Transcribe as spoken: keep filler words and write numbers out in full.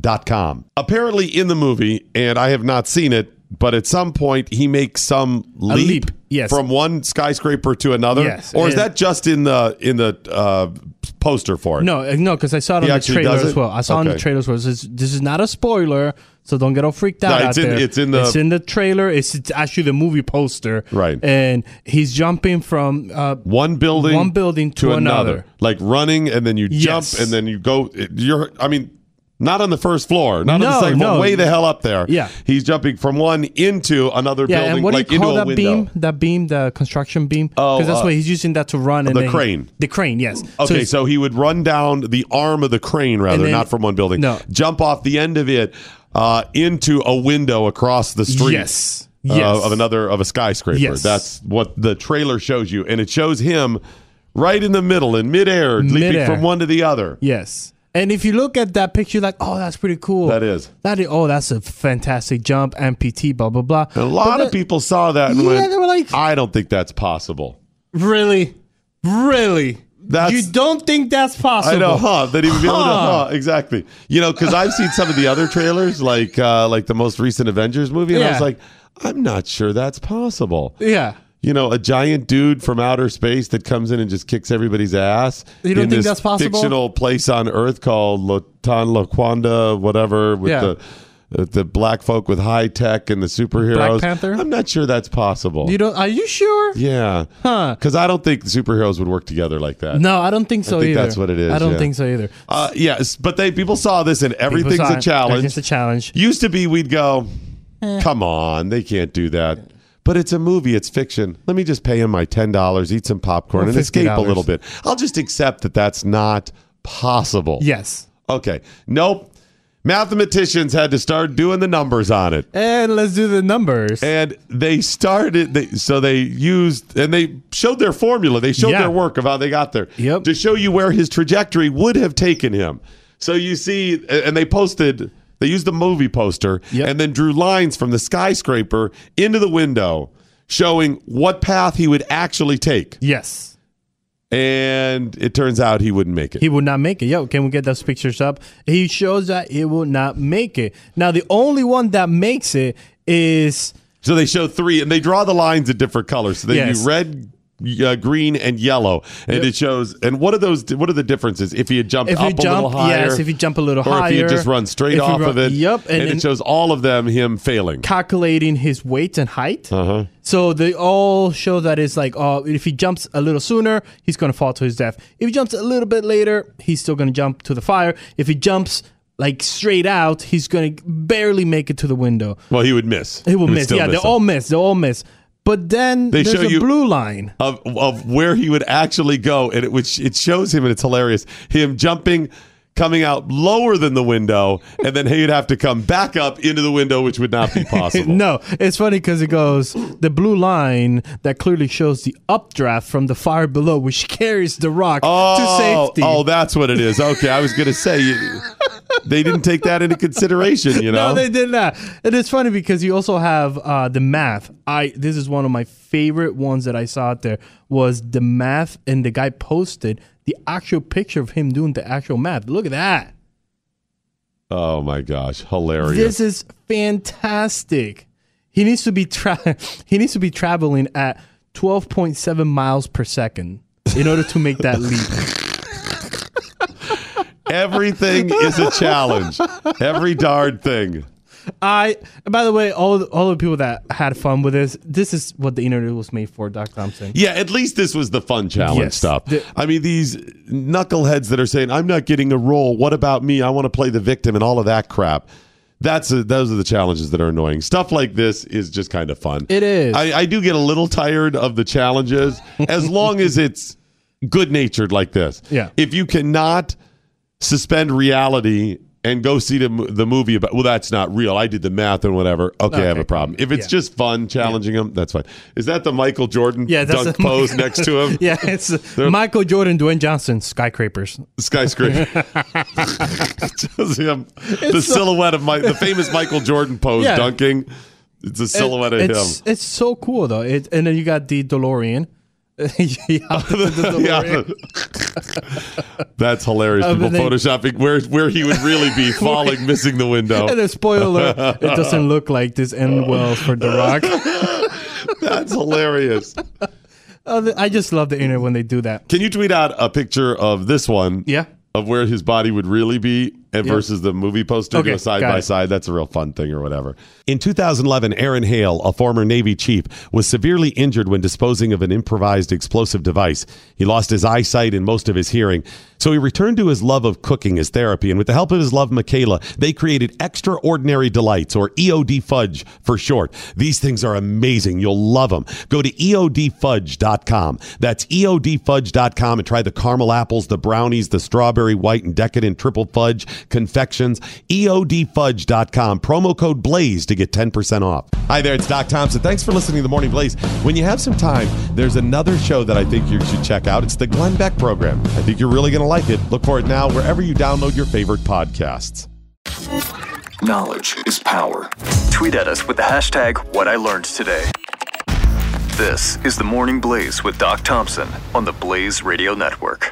dot com. Apparently in the movie, and I have not seen it, but at some point he makes some leap, leap. Yes. From one skyscraper to another. Yes. Or is and that just in the in the uh, poster for it? No, no, because I saw it he on the trailer as well. I saw okay. it on the trailer as well. This is, this is not a spoiler, so don't get all freaked out no, it's out in, there. It's in, the, it's in the trailer. It's, it's actually the movie poster. Right. And he's jumping from uh, one building one building to, to another. another. Like running, and then you yes. jump, and then you go. You're. I mean... Not on the first floor. Not no, on the second floor. No. Way the hell up there. Yeah. He's jumping from one into another yeah, building. And what do like you call that window. beam? That beam, the construction beam? Oh. Because that's uh, why he's using that to run. And the crane. He, the crane, yes. Okay, so, so he would run down the arm of the crane, rather, then, not from one building. No. Jump off the end of it uh, into a window across the street. Yes. Uh, yes. Of another, of a skyscraper. Yes. That's what the trailer shows you. And it shows him right in the middle, in midair, mid-air. leaping from one to the other. Yes. And if you look at that picture, like, oh, that's pretty cool. That is. That is oh, that's a fantastic jump, M P T, blah, blah, blah. And a lot that, of people saw that and yeah, went, they were like, I don't think that's possible. Really? Really? That's, you don't think that's possible? I know, huh? That he would be able to, huh? Exactly. You know, because I've seen some of the other trailers, like uh, like the most recent Avengers movie, and yeah. I was like, I'm not sure that's possible. Yeah. You know, a giant dude from outer space that comes in and just kicks everybody's ass. You don't in think this that's possible? Fictional place on Earth called Lotan Laquanda, whatever, with yeah. the uh, the black folk with high tech and the superheroes. Black Panther. I'm not sure that's possible. You don't? Are you sure? Yeah. Huh? Because I don't think superheroes would work together like that. No, I don't think so I think either. That's what it is. I don't yeah. think so either. Uh, yes, but they people saw this and everything's a challenge. Everything's a challenge. Used to be we'd go, eh. come on, they can't do that. But it's a movie. It's fiction. Let me just pay him my ten dollars, eat some popcorn, or and escape a little bit. I'll just accept that that's not possible. Yes. Okay. Nope. Mathematicians had to start doing the numbers on it. And let's do the numbers. And they started, they, so they used, and they showed their formula. They showed yeah. their work of how they got there. Yep. To show you where his trajectory would have taken him. So you see, and they posted... They used the movie poster yep. and then drew lines from the skyscraper into the window showing what path he would actually take. Yes. And it turns out he wouldn't make it. He would not make it. Yo, can we get those pictures up? He shows that he will not make it. Now, the only one that makes it is... So they show three, and they draw the lines in different colors. So they yes. do red... Uh, green and yellow, and yep. it shows. And what are those? What are the differences? If he had jumped if up jump, a little higher, yes. If you jump a little or higher, or if he had just run straight off run, of it, yep. And, and, and it shows all of them him failing, calculating his weight and height. Uh-huh. So they all show that it's like, oh, if he jumps a little sooner, he's going to fall to his death. If he jumps a little bit later, he's still going to jump to the fire. If he jumps. Like straight out, he's going to barely make it to the window. Well, he would miss. He will he miss. Yeah, they all miss. They all miss. But then they there's show a you blue line of of where he would actually go, and it which it shows him, and it's hilarious. Him jumping, coming out lower than the window, and then he'd have to come back up into the window, which would not be possible. No, it's funny because it goes, the blue line that clearly shows the updraft from the fire below, which carries the rock oh, to safety. Oh, that's what it is. Okay, I was going to say, you, they didn't take that into consideration, you know? No, they did not. And it's funny because you also have uh, the math. I This is one of my favorite ones that I saw out there, was the math, and the guy posted the actual picture of him doing the actual math. Look at that. Oh, my gosh. Hilarious. This is fantastic. He needs to be tra- he needs to be traveling at twelve point seven miles per second in order to make that leap. Everything is a challenge. Every darn thing. I. By the way, all all the people that had fun with this, this is what the internet was made for, Doc Thompson. Yeah, at least this was the fun challenge yes. stuff. The, I mean, these knuckleheads that are saying, I'm not getting a role, what about me? I want to play the victim and all of that crap. That's a, those are the challenges that are annoying. Stuff like this is just kind of fun. It is. I, I do get a little tired of the challenges, as long as it's good-natured like this. Yeah. If you cannot suspend reality and go see the, the movie about, well, that's not real, I did the math and whatever, okay, okay. I have a problem. If it's yeah. just fun, challenging yeah. them, that's fine. Is that the Michael Jordan yeah, that's dunk a, pose next to him? Yeah, it's Michael Jordan, Dwayne Johnson, Skyscrapers. Skyscraper. Just him. It's the so, silhouette of my, the famous Michael Jordan pose yeah. dunking. It's a silhouette it, of it's, him. It's so cool, though. It, and then you got the DeLorean. yeah, that's hilarious. People they, photoshopping where where he would really be falling, missing the window. And a spoiler, it doesn't look like this end well for The Rock. That's hilarious. Uh, I just love the internet when they do that. Can you tweet out a picture of this one? Yeah. Of where his body would really be and yeah. versus the movie poster okay, go side by it. side. That's a real fun thing or whatever. In two thousand eleven, Aaron Hale, a former Navy chief, was severely injured when disposing of an improvised explosive device. He lost his eyesight and most of his hearing. So he returned to his love of cooking as therapy. And with the help of his love, Michaela, they created Extraordinary Delights, or E O D Fudge for short. These things are amazing. You'll love them. Go to E O D fudge dot com. That's E O D fudge dot com and try the caramel apples, the brownies, the strawberries, white and decadent triple fudge confections. E O D fudge dot com. Promo code BLAZE to get ten percent off. Hi there, it's Doc Thompson. Thanks for listening to The Morning Blaze. When you have some time, there's another show that I think you should check out. It's the Glenn Beck Program. I think you're really going to like it. Look for it now wherever you download your favorite podcasts. Knowledge is power. Tweet at us with the hashtag WhatILearnedToday. This is The Morning Blaze with Doc Thompson on the Blaze Radio Network.